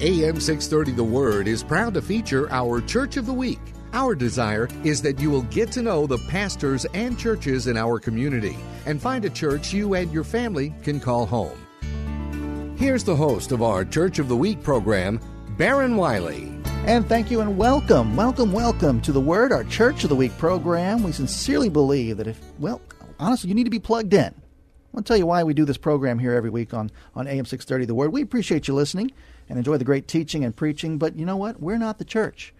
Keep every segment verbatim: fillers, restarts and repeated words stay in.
A M six thirty The Word is proud to feature our Church of the Week. Our desire is that you will get to know the pastors and churches in our community and find a church you and your family can call home. Here's the host of our Church of the Week program, Baron Wiley. And thank you and welcome, welcome, welcome to The Word, our Church of the Week program. We sincerely believe that if, well, honestly, you need to be plugged in. I'll tell you why we do this program here every week on, on A M six thirty The Word. We appreciate you listening and enjoy the great teaching and preaching, but you know what? We're not the church.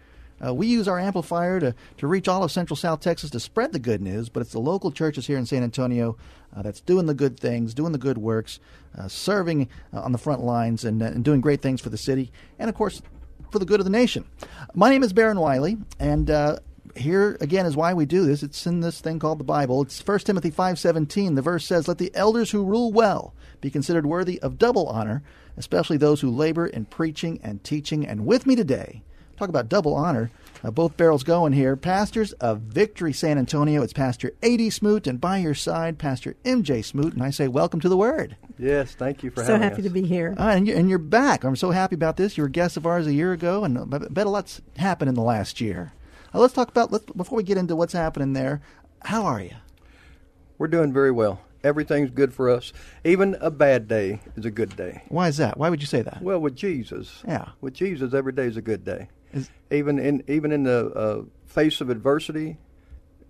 Uh, we use our amplifier to, to reach all of Central South Texas to spread the good news, but it's the local churches here in San Antonio uh, that's doing the good things, doing the good works, uh, serving uh, on the front lines and, uh, and doing great things for the city and, of course, for the good of the nation. My name is Baron Wiley, and uh, here again is why we do this. It's in this thing called the Bible. It's First Timothy five seventeen. The verse says, "Let the elders who rule well be considered worthy of double honor, especially those who labor in preaching and teaching." And with me today, talk about double honor, uh, both barrels going here, pastors of Victory San Antonio. It's Pastor A D. Smoot, and by your side, Pastor M J. Smoot. And I say welcome to The Word. Yes, thank you for so having us. So happy to be here. Uh, and, you're, and you're back. I'm so happy about this. You were a guest of ours a year ago, and I bet a lot's happened in the last year. Uh, let's talk about, let's, before we get into what's happening there, how are you? We're doing very well. Everything's good for us. Even a bad day is a good day. Why is that? Why would you say that? Well, with Jesus. Yeah. With Jesus, every day is a good day. Is, even in even in the uh, face of adversity,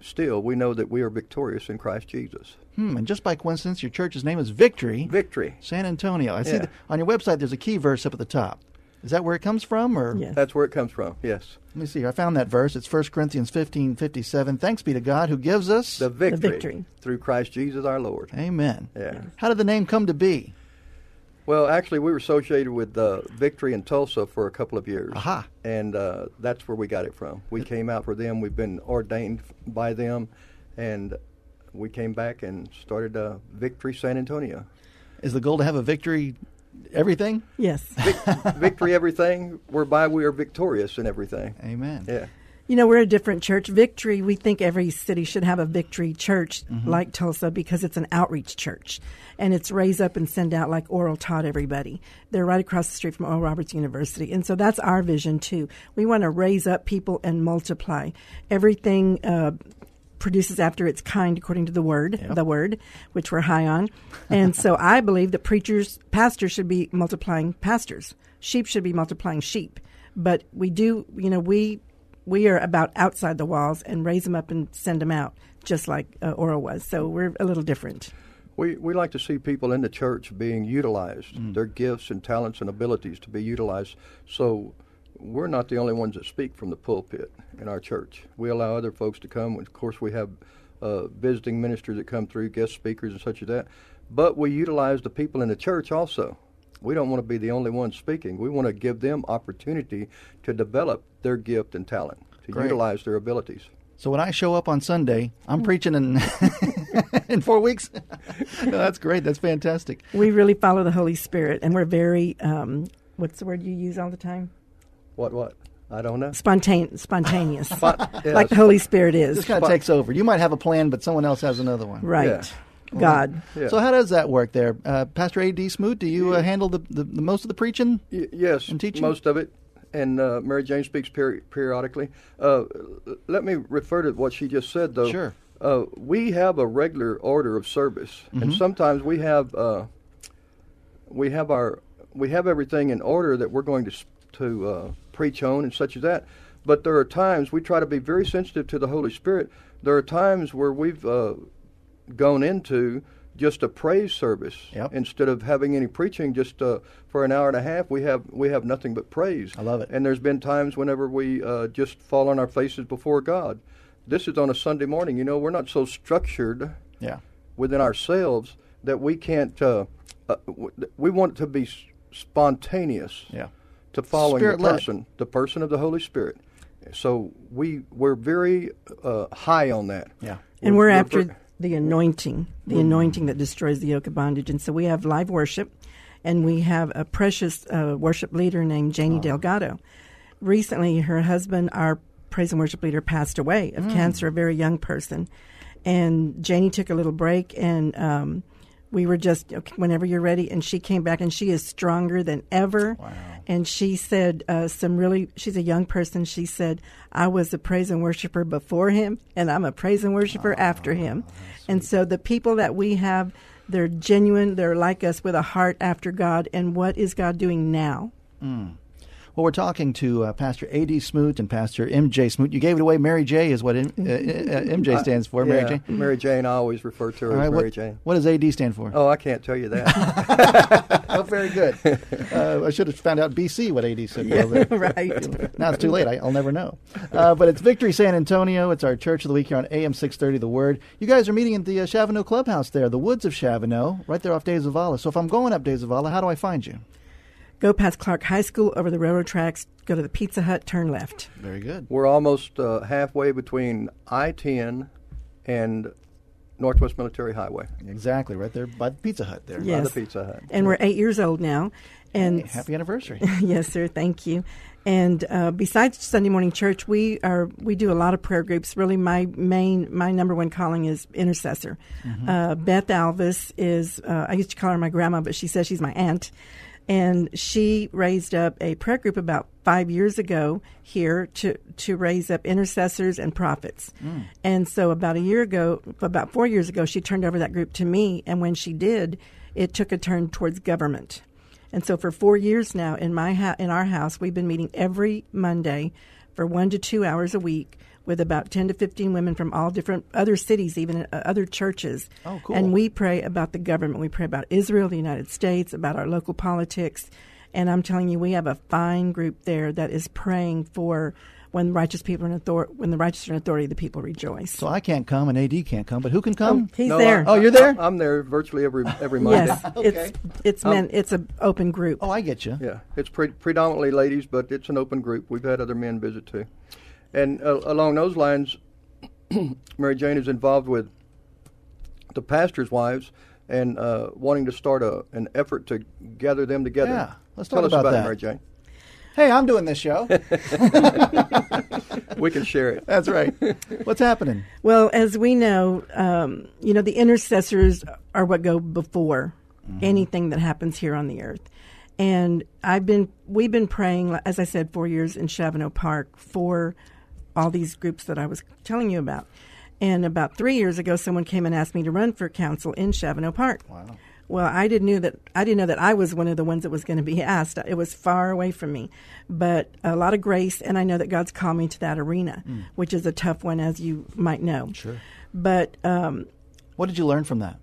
still we know that we are victorious in Christ Jesus. Hmm, and just by coincidence, your church's name is Victory. Victory. San Antonio. I see yeah. that on your website there's a key verse up at the top. Is that where it comes from? Or yeah. That's where it comes from, yes. Let me see here. I found that verse. It's First Corinthians fifteen fifty-seven. Thanks be to God who gives us the victory, the victory. through Christ Jesus our Lord. Amen. Yeah. Yeah. How did the name come to be? Well, actually, we were associated with uh, Victory in Tulsa for a couple of years. Aha. And uh, that's where we got it from. We came out for them. We've been ordained by them. And we came back and started uh, Victory San Antonio. Is the goal to have a victory... everything? Yes. Vic- victory, everything, whereby we are victorious in everything. Amen. Yeah. You know, we're a different church. Victory, we think every city should have a Victory church mm-hmm. like Tulsa because it's an outreach church. And it's raise up and send out like Oral taught everybody. They're right across the street from Oral Roberts University. And so that's our vision, too. We want to raise up people and multiply. Everything uh, produces after its kind, according to the Word, yep. the Word, which we're high on. And so I believe that preachers, pastors should be multiplying pastors. Sheep should be multiplying sheep. But we do, you know, we we are about outside the walls and raise them up and send them out, just like uh, Oral was. So we're a little different. We we like to see people in the church being utilized, mm. their gifts and talents and abilities to be utilized. So we're not the only ones that speak from the pulpit in our church. We allow other folks to come. Of course, we have uh, visiting ministers that come through, guest speakers and such as that. But we utilize the people in the church also. We don't want to be the only ones speaking. We want to give them opportunity to develop their gift and talent, to Great. Utilize their abilities. So when I show up on Sunday, I'm preaching in in four weeks. No, that's great. That's fantastic. We really follow the Holy Spirit, and we're very, um, what's the word you use all the time? What, what? I don't know. Spontane, spontaneous. Spot, yeah, like the Holy Spirit is. This kind of takes over. You might have a plan, but someone else has another one. Right. Yeah. God. Yeah. So how does that work there? Uh, Pastor A D. Smoot, do you yeah. uh, handle the, the, the most of the preaching? Y- yes, and teaching? Most of it. And uh, Mary Jane speaks peri- periodically. Uh, let me refer to what she just said, though. Sure. Uh, we have a regular order of service, mm-hmm. and sometimes we have uh, we have our we have everything in order that we're going to to. Uh, preach on and such as that, but there are times we try to be very sensitive to the Holy Spirit. There are times where we've uh, gone into just a praise service yep. instead of having any preaching. Just uh, for an hour and a half, we have we have nothing but praise. I love it. And there's been times whenever we uh, just fall on our faces before God. This is on a Sunday morning. You know, we're not so structured yeah. within ourselves that we can't. Uh, uh, we want it to be spontaneous. Yeah. to following Spirit the led. person, the person of the Holy Spirit. So we we're very uh, high on that. Yeah, and we're, we're after we're, the anointing, the mm-hmm. anointing that destroys the yoke of bondage. And so we have live worship, and we have a precious uh, worship leader named Janie oh. Delgado. Recently, her husband, our praise and worship leader, passed away of mm. cancer, a very young person. And Janie took a little break, and um, we were just, okay, whenever you're ready. And she came back, and she is stronger than ever. Wow. And she said uh, some really, she's a young person. She said, I was a praise and worshiper before him, and I'm a praise and worshiper oh, after him. And so the people that we have, they're genuine. They're like us with a heart after God. And what is God doing now? Mm. Well, we're talking to uh, Pastor A D. Smoot and Pastor M J. Smoot. You gave it away. Mary J. is what M- uh, M J stands for. Mary yeah, J. Mary Jane. I always refer to her right, as Mary what, Jane. What does A D stand for? Oh, I can't tell you that. Oh, very good. Uh, I should have found out B C what A D stood for. Right. Now it's too late. I, I'll never know. Uh, but it's Victory San Antonio. It's our Church of the Week here on A M six thirty The Word. You guys are meeting at the uh, Shavano Clubhouse there, the Woods of Shavano, right there off De Zavala. So if I'm going up De Zavala, how do I find you? Go past Clark High School, over the railroad tracks, go to the Pizza Hut, turn left. Very good. We're almost uh, halfway between I ten and Northwest Military Highway. Exactly, right there by the Pizza Hut there. Yes. By the Pizza Hut. And we're eight years old now. And happy anniversary. Yes, sir. Thank you. And uh, besides Sunday morning church, we are we do a lot of prayer groups. Really, my main, my number one calling is intercessor. Mm-hmm. Uh, Beth Alvis is, uh, I used to call her my grandma, but she says she's my aunt. And she raised up a prayer group about five years ago here to, to raise up intercessors and prophets. Mm. And so about a year ago, about four years ago, she turned over that group to me. And when she did, it took a turn towards government. And so for four years now in my ha- in our house, we've been meeting every Monday for one to two hours a week with about ten to fifteen women from all different other cities, even other churches. Oh, cool. And we pray about the government. We pray about Israel, the United States, about our local politics. And I'm telling you, we have a fine group there that is praying for when righteous people are in authority, when the righteous are in authority, the people rejoice. So I can't come, and A D can't come, but who can come? Oh, he's no, there. I, oh, you're there? I, I'm there virtually every every Monday. Yes, okay. it's it's um, men. It's an open group. Oh, I get you. Yeah, it's pre- predominantly ladies, but it's an open group. We've had other men visit too. And uh, along those lines, Mary Jane is involved with the pastor's wives and uh, wanting to start a, an effort to gather them together. Yeah, let's Tell talk us about, about that. It, Mary Jane. Hey, I'm doing this show. We can share it. That's right. What's happening? Well, as we know, um, you know, the intercessors are what go before mm-hmm. anything that happens here on the earth. And I've been, we've been praying, as I said, four years in Shavano Park for all these groups that I was telling you about. And about three years ago, someone came and asked me to run for council in Shavano Park. Wow. Well, I didn't know that I didn't know that I was one of the ones that was going to be asked. It was far away from me, but a lot of grace, and I know that God's called me to that arena, mm. which is a tough one, as you might know. Sure. But um, what did you learn from that?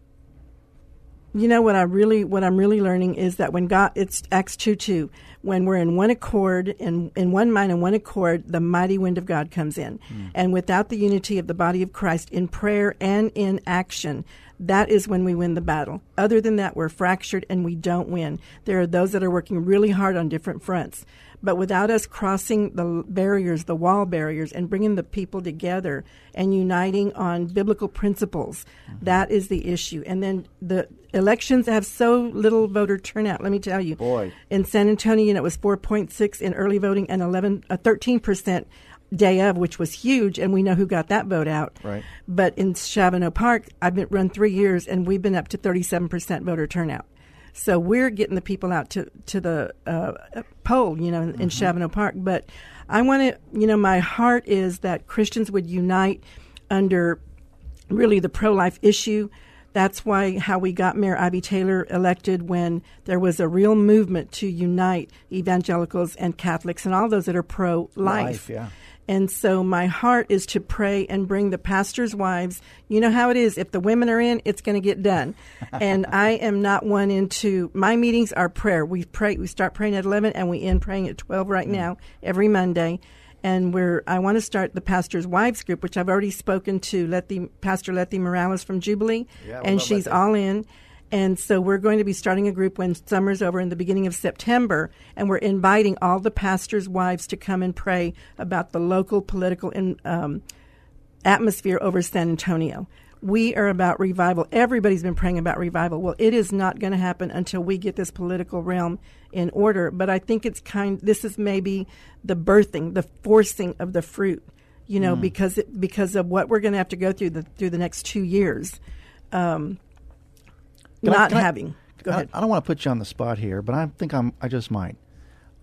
You know what I really, what I'm really learning is that when God, it's Acts two two, when we're in one accord, in in one mind and one accord, the mighty wind of God comes in, mm. and without the unity of the body of Christ in prayer and in action, that is when we win the battle. Other than that, we're fractured and we don't win. There are those that are working really hard on different fronts, but without us crossing the barriers, the wall barriers, and bringing the people together and uniting on biblical principles, mm. that is the issue. And then the elections have so little voter turnout, let me tell you. Boy. In San Antonio, you know, it was four point six in early voting and eleven, uh, thirteen percent day of, which was huge, and we know who got that vote out. Right. But in Shavano Park, I've been run three years, and we've been up to thirty-seven percent voter turnout. So we're getting the people out to, to the uh, poll, you know, in, mm-hmm. in Shavano Park. But I want to, you know, my heart is that Christians would unite under really the pro-life issue. That's why how we got Mayor Ivy Taylor elected, when there was a real movement to unite evangelicals and Catholics and all those that are pro-life. Life, yeah. And so my heart is to pray and bring the pastors' wives. You know how it is. If the women are in, it's going to get done. And I am not one into – my meetings are prayer. We pray. We start praying at eleven and we end praying at twelve right mm. now every Monday. And we're, I want to start the Pastor's Wives group, which I've already spoken to Lethe, Pastor Lethe Morales from Jubilee, yeah, and she's all in. And so we're going to be starting a group when summer's over in the beginning of September, and we're inviting all the pastors' wives to come and pray about the local political in, um, atmosphere over San Antonio. We are about revival. Everybody's been praying about revival. Well, it is not going to happen until we get this political realm in order. But I think it's kind. This is maybe the birthing, the forcing of the fruit, you know, mm. because it, because of what we're going to have to go through the, through the next two years. Um, Can not I, can having. I, Go ahead. I, I don't want to put you on the spot here, but I think I'm, I just might.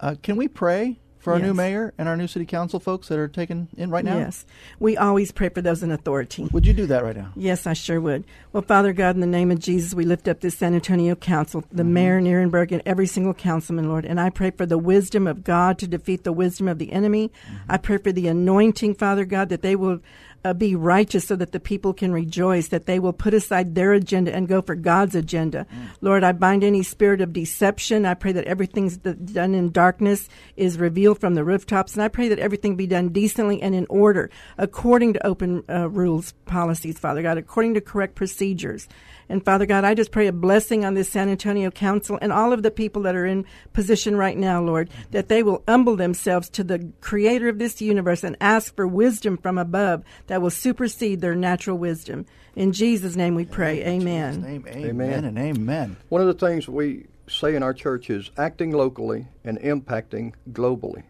Uh, can we pray for our yes. new mayor and our new city council folks that are taken in right now? Yes. We always pray for those in authority. Would you do that right now? Yes, I sure would. Well, Father God, in the name of Jesus, we lift up this San Antonio Council, the mm-hmm. mayor, Nirenberg, and every single councilman, Lord. And I pray for the wisdom of God to defeat the wisdom of the enemy. Mm-hmm. I pray for the anointing, Father God, that they will Uh, be righteous so that the people can rejoice, that they will put aside their agenda and go for God's agenda. Mm. Lord, I bind any spirit of deception. I pray that everything done in darkness is revealed from the rooftops, and I pray that everything be done decently and in order, according to open uh, rules, policies, Father God, according to correct procedures. And Father God, I just pray a blessing on this San Antonio Council and all of the people that are in position right now, Lord, mm-hmm. that they will humble themselves to the creator of this universe and ask for wisdom from above that will supersede their natural wisdom. In Jesus' name we pray. Amen. Name, amen, amen and amen. One of the things we say in our church is acting locally and impacting globally.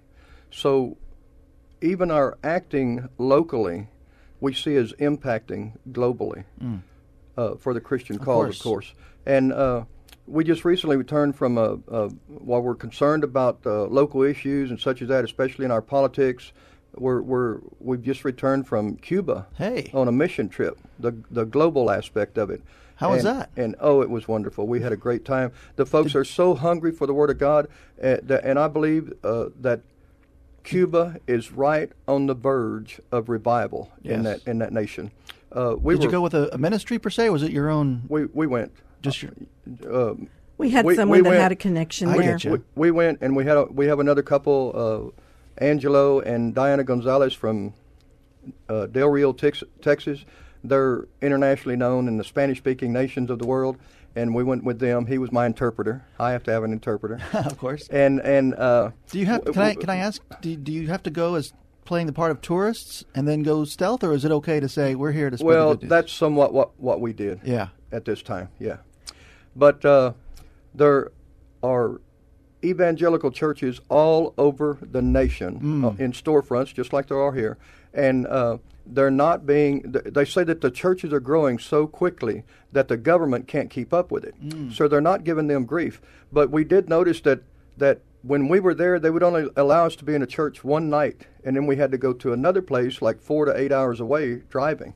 So even our acting locally we see as impacting globally mm. uh, for the Christian of cause, course. of course. And uh, we just recently returned from, a, a, while we're concerned about uh, local issues and such as that, especially in our politics, We're we're we've just returned from Cuba. Hey. On a mission trip. The the global aspect of it. How and, was that? And oh, it was wonderful. We had a great time. The folks Did are so hungry for the Word of God, and, and I believe uh, that Cuba is right on the verge of revival yes. in that in that nation. Uh, we Did were, you go with a, a ministry per se? Or was it your own? We we went. Just your. Uh, we had we, someone we that went, had a connection I there. Get you. We, we went, and we had a, we have another couple. Uh, Angelo and Diana Gonzalez from uh, Del Rio, Tex- Texas. They're internationally known in the Spanish-speaking nations of the world, and we went with them. He was my interpreter. I have to have an interpreter, of course. And and uh, do you have? Can I can I ask? Do do you have to go as playing the part of tourists and then go stealth, or is it okay to say we're here to spread well, the good news? Well, that's somewhat what what we did. Yeah. At this time, yeah. But uh, there are evangelical churches all over the nation mm. uh, in storefronts, just like there are here, and uh, they're not being. They say that the churches are growing so quickly that the government can't keep up with it. Mm. So they're not giving them grief. But we did notice that that when we were there, they would only allow us to be in a church one night, and then we had to go to another place like four to eight hours away driving.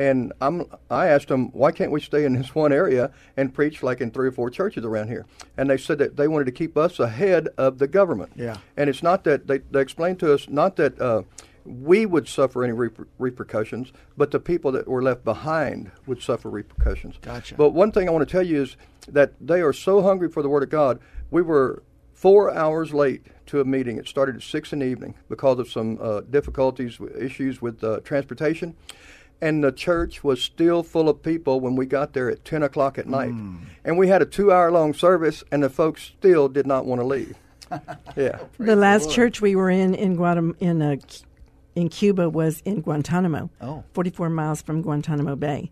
And I'm, I asked them, why can't we stay in this one area and preach like in three or four churches around here? And they said that they wanted to keep us ahead of the government. Yeah. And it's not that, they, they explained to us, not that uh, we would suffer any reper- repercussions, but the people that were left behind would suffer repercussions. Gotcha. But one thing I want to tell you is that they are so hungry for the Word of God. We were four hours late to a meeting. It started at six in the evening because of some uh, difficulties, issues with uh, transportation. And the church was still full of people when we got there at ten o'clock at night. Mm. And we had a two-hour-long service, and the folks still did not want to leave. Yeah. The last church we were in in Guatem- in, uh, in Cuba was in Guantanamo, oh. forty-four miles from Guantanamo Bay.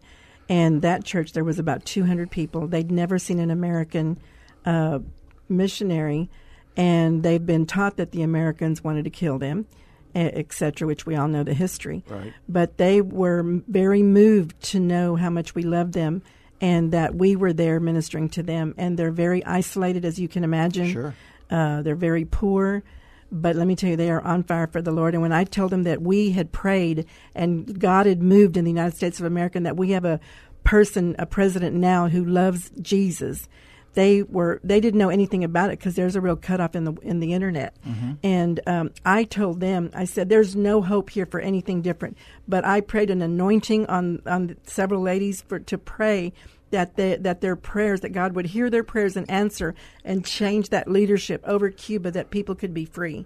And that church, there was about two hundred people. They'd never seen an American uh, missionary, and they've been taught that the Americans wanted to kill them, et cetera, which we all know the history. Right. But they were very moved to know how much we loved them and that we were there ministering to them. And they're very isolated, as you can imagine. Sure. Uh, they're very poor. But let me tell you, they are on fire for the Lord. And when I told them that we had prayed and God had moved in the United States of America and that we have a person, a president now who loves Jesus, They were. They didn't know anything about it because there's a real cutoff in the in the internet. Mm-hmm. And um, I told them, I said, "There's no hope here for anything different." But I prayed an anointing on on several ladies for to pray that they, that their prayers, that God would hear their prayers and answer and change that leadership over Cuba, that people could be free.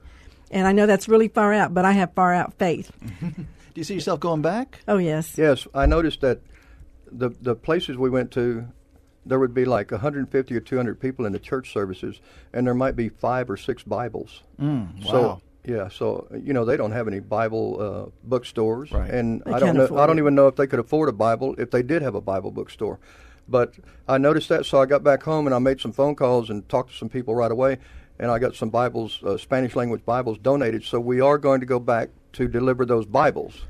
And I know that's really far out, but I have far out faith. Do you see yourself going back? Oh yes. Yes, I noticed that the the places we went to. there would be like one hundred fifty or two hundred people in the church services, and there might be five or six Bibles. Mm, wow. So, yeah, so, you know, they don't have any Bible uh, bookstores, right. and they I don't know, I don't even know if they could afford a Bible if they did have a Bible bookstore. But I noticed that, so I got back home, and I made some phone calls and talked to some people right away, and I got some Bibles, uh, Spanish-language Bibles donated, so we are going to go back to deliver those Bibles.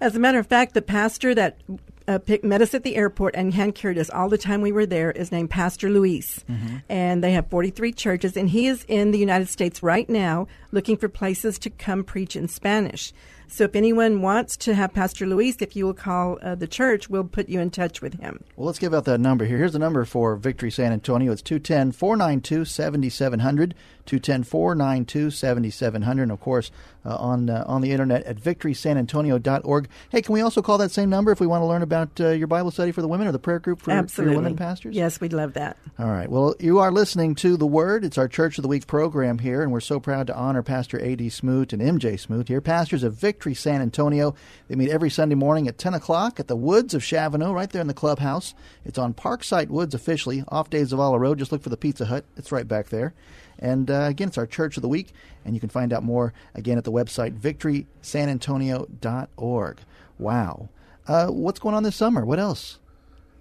As a matter of fact, the pastor that uh, picked, met us at the airport and hand-carried us all the time we were there is named Pastor Luis, mm-hmm. and they have forty-three churches, and he is in the United States right now looking for places to come preach in Spanish. So if anyone wants to have Pastor Luis, if you will call uh, the church, we'll put you in touch with him. Well, let's give out that number here. Here's the number for Victory San Antonio. It's two one zero, four nine two, seven seven zero zero, two one zero, four nine two, seven seven zero zero, and, of course, uh, on uh, on the Internet at victory san antonio dot org. Hey, can we also call that same number if we want to learn about uh, your Bible study for the women or the prayer group for, for your women pastors? Yes, we'd love that. All right. Well, you are listening to The Word. It's our Church of the Week program here, and we're so proud to honor Pastor A D. Smoot and M J. Smoot here, pastors of Victory San Antonio. They meet every Sunday morning at ten o'clock at the Woods of Shavano, right there in the clubhouse. It's on Parkside Woods officially, off De Zavala Road. Just look for the Pizza Hut. It's right back there. And uh, again, it's our Church of the Week, and you can find out more, again, at the website, victory san antonio dot org. Wow. Uh, what's going on this summer? What else?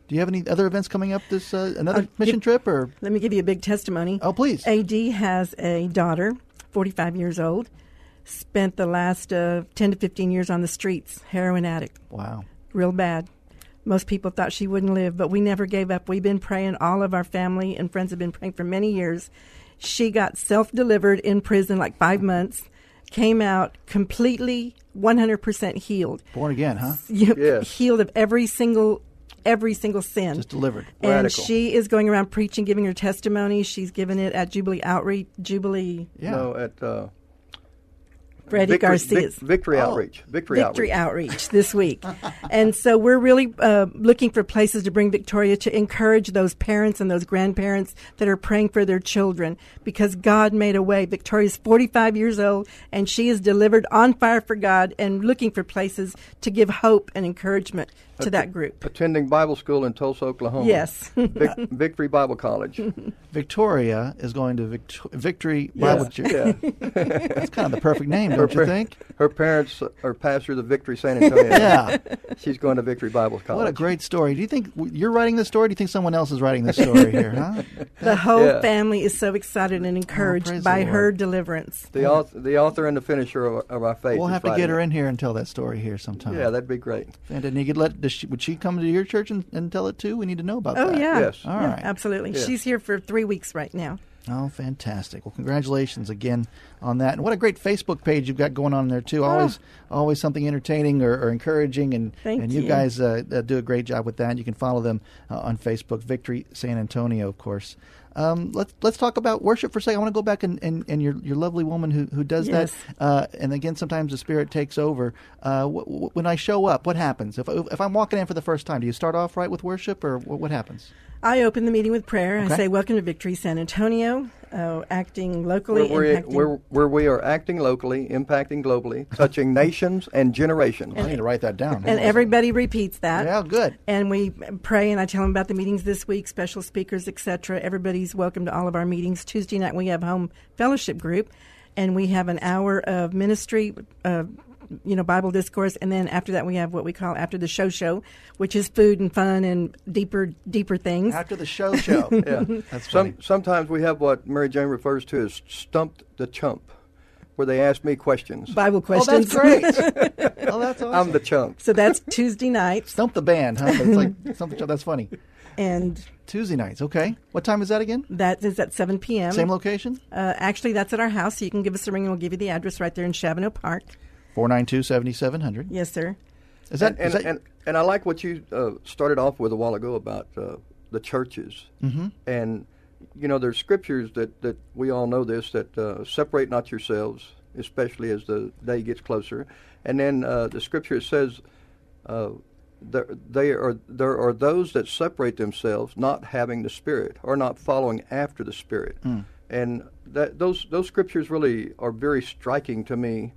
Do you have any other events coming up this, uh, another uh, mission give, trip? Or let me give you a big testimony. Oh, please. A D has a daughter, forty-five years old. Spent the last uh, ten to fifteen years on the streets, heroin addict. Wow. Real bad. Most people thought she wouldn't live, but we never gave up. We've been praying. All of our family and friends have been praying for many years. She got self-delivered in prison like five months, came out completely one hundred percent healed. Born again, huh? You, yes. Healed of every single every single sin. Just delivered. And Radical. She is going around preaching, giving her testimony. She's given it at Jubilee Outreach. Jubilee. Yeah. No, at... Uh, Freddie Garcia. Vic, Victory oh. Outreach. Victory, Victory Outreach. Outreach this week. And so we're really uh, looking for places to bring Victoria to encourage those parents and those grandparents that are praying for their children, because God made a way. Victoria's forty-five years old, and she is delivered, on fire for God, and looking for places to give hope and encouragement to At- that group. Attending Bible school in Tulsa, Oklahoma. Yes. Vic- Victory Bible College. Victoria is going to Victor- Victory Bible Church. Yeah. Yeah. That's kind of the perfect name. Don't her, you think? Her parents are pastors of Victory San Antonio. Yeah. She's going to Victory Bible College. What a great story. Do you think you're writing this story? Do you think someone else is writing this story here? Huh? The whole yeah. family is so excited and encouraged oh, by her deliverance. The, yeah. author, the author and the finisher of, of our faith. We'll have to get her in here and tell that story here sometime. Yeah, that'd be great. And then you could let, does she, would she come to your church and, and tell it too? We need to know about oh, that. Oh, yeah. Yes. All yeah, right. Absolutely. Yeah. She's here for three weeks right now. Oh, fantastic. Well, congratulations again on that. And what a great Facebook page you've got going on there, too. Always oh. always something entertaining or, or encouraging. And, Thank and you, you. guys uh, do a great job with that. You can follow them uh, on Facebook, Victory San Antonio, of course. Um, let's let's talk about worship for a second. I want to go back and, and, and your your lovely woman who, who does yes. that. Uh, and again, sometimes the Spirit takes over. Uh, wh- wh- when I show up, what happens? If, if I'm walking in for the first time, do you start off right with worship, or wh- what happens? I open the meeting with prayer. Okay. I say, welcome to Victory San Antonio, uh, acting locally. Where, impacting, where, where we are acting locally, impacting globally, touching nations and generations. And, I need to write that down. And everybody repeats that. Yeah, good. And we pray, and I tell them about the meetings this week, special speakers, et cetera. Everybody's welcome to all of our meetings. Tuesday night we have home fellowship group, and we have an hour of ministry, uh, you know, Bible discourse, and then after that we have what we call after the show show, which is food and fun and deeper deeper things. After the show show. Yeah. That's funny. Some, sometimes we have what Mary Jane refers to as stumped the chump, where they ask me questions. Bible questions. Oh, that's great. Oh, that's awesome. I'm the chump. So that's Tuesday night. Stump the band, huh? It's like stump the chump. That's funny. And Tuesday nights, okay. What time is that again? That is at seven p.m. Same location? Uh, actually, that's at our house. So you can give us a ring, and we'll give you the address right there in Shavano Park. four nine two, seven seven zero zero. Yes, sir. Is that, and, is that... And, and, and I like what you uh, started off with a while ago about uh, the churches. Mm-hmm. And, you know, there's scriptures that, that we all know this, that uh, separate not yourselves, especially as the day gets closer. And then uh, the scripture says, uh, there, they are, there are those that separate themselves not having the Spirit or not following after the Spirit. Mm. And that, those those scriptures really are very striking to me.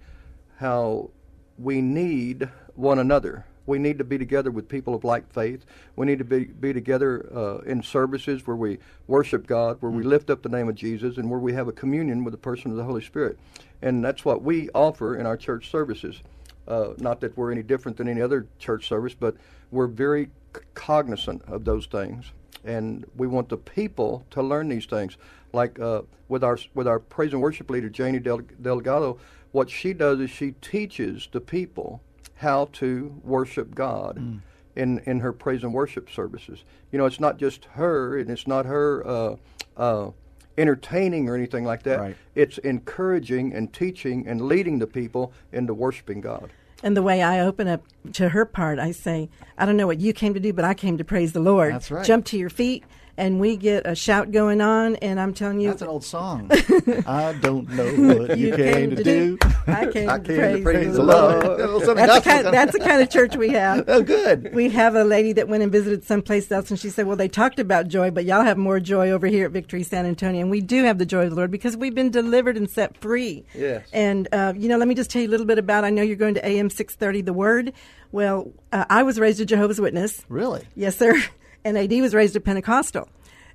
How we need one another. We need to be together with people of like faith. We need to be, be together uh, in services where we worship God, where we lift up the name of Jesus, and where we have a communion with the person of the Holy Spirit. And that's what we offer in our church services. Uh, not that we're any different than any other church service, but we're very c- cognizant of those things. And we want the people to learn these things. Like uh, with our with our praise and worship leader, Janie Del- Delgado, what she does is she teaches the people how to worship God mm. in, in her praise and worship services. You know, it's not just her, and it's not her uh, uh, entertaining or anything like that. Right. It's encouraging and teaching and leading the people into worshiping God. And the way I open up to her part, I say, I don't know what you came to do, but I came to praise the Lord. That's right. Jump to your feet, and we get a shout going on, and I'm telling you. That's an old song. I don't know what you, you came, came to, to do. do. I came, I to, came praise to praise the Lord. Lord. that's, the kind, that's the kind of church we have. Oh, good. We have a lady that went and visited someplace else, and she said, well, they talked about joy, but y'all have more joy over here at Victory San Antonio. And we do have the joy of the Lord because we've been delivered and set free. Yes. And, uh, you know, let me just tell you a little bit about, I know you're going to A M six thirty, The Word. Well, uh, I was raised a Jehovah's Witness. Really? Yes, sir. And A D was raised a Pentecostal.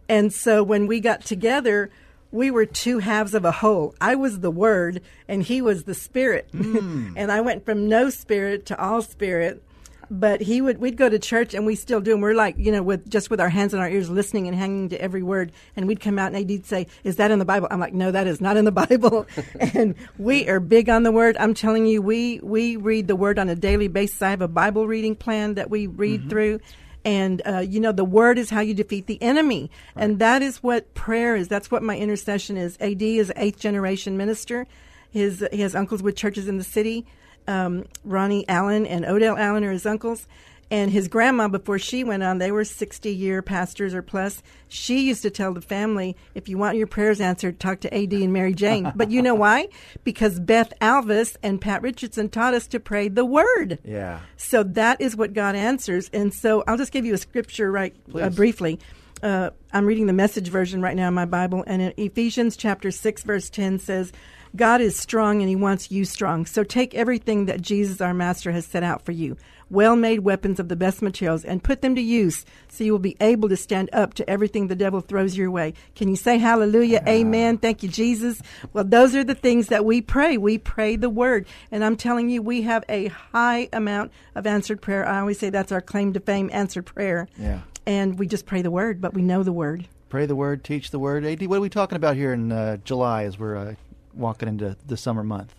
And so when we got together, we were two halves of a whole. I was the Word, and he was the Spirit. Mm. And I went from no spirit to all spirit. But he would, we'd go to church, and we still do. And we're like, you know, with just with our hands on our ears, listening and hanging to every word. And we'd come out, and A D'd say, "Is that in the Bible?" I'm like, "No, that is not in the Bible." And we are big on the Word. I'm telling you, we we read the Word on a daily basis. I have a Bible reading plan that we read mm-hmm. through. And, uh, you know, the Word is how you defeat the enemy. Right. And that is what prayer is. That's what my intercession is. A D is an eighth-generation minister. His, he has uncles with churches in the city. Um, Ronnie Allen and Odell Allen are his uncles. And his grandma, before she went on, they were sixty-year pastors or plus. She used to tell the family, if you want your prayers answered, talk to A D and Mary Jane. But you know why? Because Beth Alvis and Pat Richardson taught us to pray the Word. Yeah. So that is what God answers. And so I'll just give you a scripture right uh, briefly. Uh, I'm reading the Message version right now in my Bible. And in Ephesians chapter six, verse ten says, God is strong and he wants you strong. So take everything that Jesus, our master, has set out for you, well-made weapons of the best materials, and put them to use so you will be able to stand up to everything the devil throws your way. Can you say hallelujah, yeah. amen, thank you, Jesus? Well, those are the things that we pray. We pray the Word. And I'm telling you, we have a high amount of answered prayer. I always say that's our claim to fame, answered prayer. Yeah. And we just pray the Word, but we know the Word. Pray the Word, teach the Word. A D, what are we talking about here in uh, July as we're uh, walking into the summer month?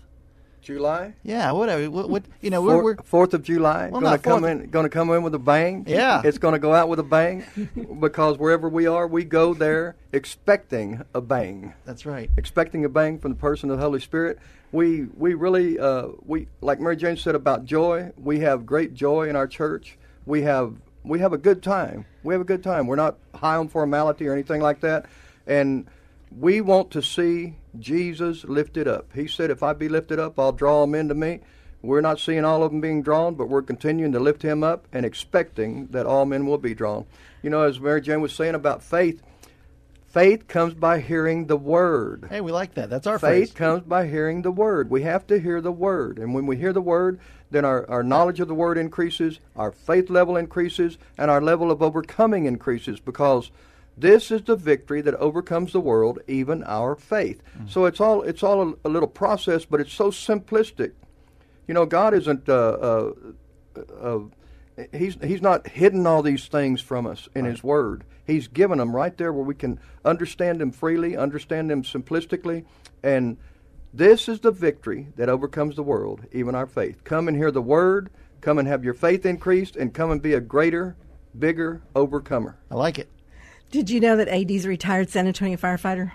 July? Yeah, whatever. What, what you know? We're, we're Fourth of July. Well, going to come in. Going to come in with a bang. Yeah, it's going to go out with a bang, because wherever we are, we go there expecting a bang. That's right. Expecting a bang from the person of the Holy Spirit. We we really uh, we like Mary Jane said about joy. We have great joy in our church. We have we have a good time. We have a good time. We're not high on formality or anything like that, and we want to see Jesus lifted up. He said, if I be lifted up, I'll draw them into me. We're not seeing all of them being drawn, but we're continuing to lift him up and expecting that all men will be drawn. You know, as Mary Jane was saying about faith, faith comes by hearing the Word. Hey, we like that. That's our faith phrase. Comes by hearing the Word. We have to hear the Word. And when we hear the Word, then our, our knowledge of the Word increases, our faith level increases, and our level of overcoming increases, because this is the victory that overcomes the world, even our faith. Mm-hmm. So it's all it's all a, a little process, but it's so simplistic. You know, God isn't uh, uh, uh, he's he's not hidden all these things from us in right. His Word. He's given them right there where we can understand them freely, understand them simplistically, and this is the victory that overcomes the world, even our faith. Come and hear the Word. Come and have your faith increased, and come and be a greater, bigger overcomer. I like it. Did you know that A D's a retired San Antonio firefighter?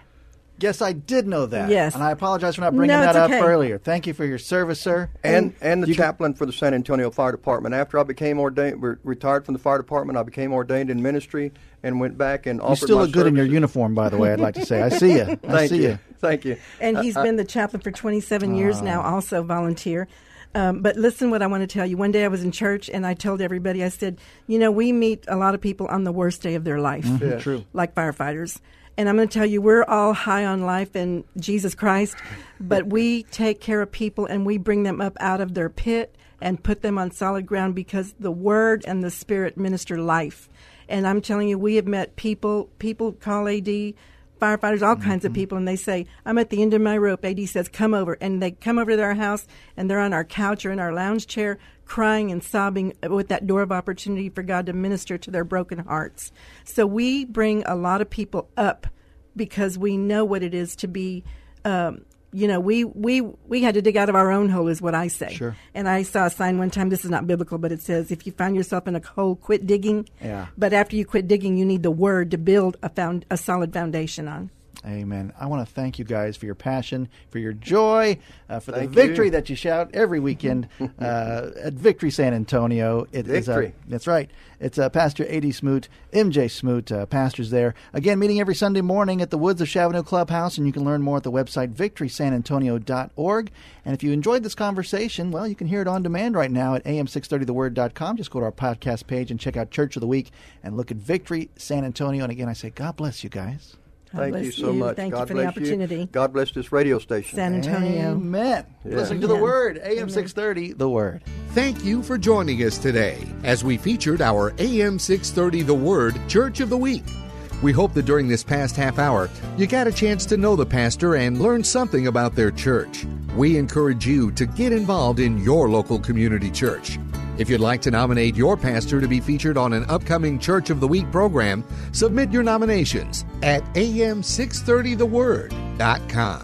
Yes, I did know that. Yes. And I apologize for not bringing no, that okay. up earlier. Thank you for your service, sir. And and, and the chaplain for the San Antonio Fire Department. After I became ordained, re- retired from the fire department, I became ordained in ministry and went back and offered my service. You still look services. Good in your uniform, by the way, I'd like to say. I see you. I Thank see you. you. Thank you. And he's uh, been the chaplain for twenty-seven uh, years now, also volunteer. Um, but listen what I want to tell you. One day I was in church, and I told everybody, I said, you know, we meet a lot of people on the worst day of their life, mm-hmm. yeah. True. Like firefighters. And I'm going to tell you, we're all high on life in Jesus Christ, but we take care of people, and we bring them up out of their pit and put them on solid ground, because the Word and the Spirit minister life. And I'm telling you, we have met people, people call A D, firefighters, all mm-hmm. kinds of people, and they say, I'm at the end of my rope. A D says, come over. And they come over to our house, and they're on our couch or in our lounge chair, crying and sobbing with that door of opportunity for God to minister to their broken hearts. So we bring a lot of people up because we know what it is to be, um, you know, we, we, we had to dig out of our own hole, is what I say. Sure. And I saw a sign one time, this is not biblical, but it says, if you find yourself in a hole, quit digging. Yeah. But after you quit digging, you need the Word to build a found, a solid foundation on. Amen. I want to thank you guys for your passion, for your joy, uh, for thank the victory you. that you shout every weekend uh, at Victory San Antonio. It victory. Is a, that's right. It's uh, Pastor A D. Smoot, M J. Smoot, uh, pastors there. Again, meeting every Sunday morning at the Woods of Shavano Clubhouse, and you can learn more at the website Victory San Antonio dot org. And if you enjoyed this conversation, well, you can hear it on demand right now at A M six thirty the word dot com. Just go to our podcast page and check out Church of the Week and look at Victory San Antonio. And again, I say, God bless you guys. Thank you so you. much. Thank God you for bless the opportunity. You. God bless this radio station. San Antonio. Amen. Yeah. Listen to Amen. the Word. A M six thirty, The Word. Thank you for joining us today as we featured our A M six thirty, The Word, Church of the Week. We hope that during this past half hour, you got a chance to know the pastor and learn something about their church. We encourage you to get involved in your local community church. If you'd like to nominate your pastor to be featured on an upcoming Church of the Week program, submit your nominations at A M six thirty the word dot com.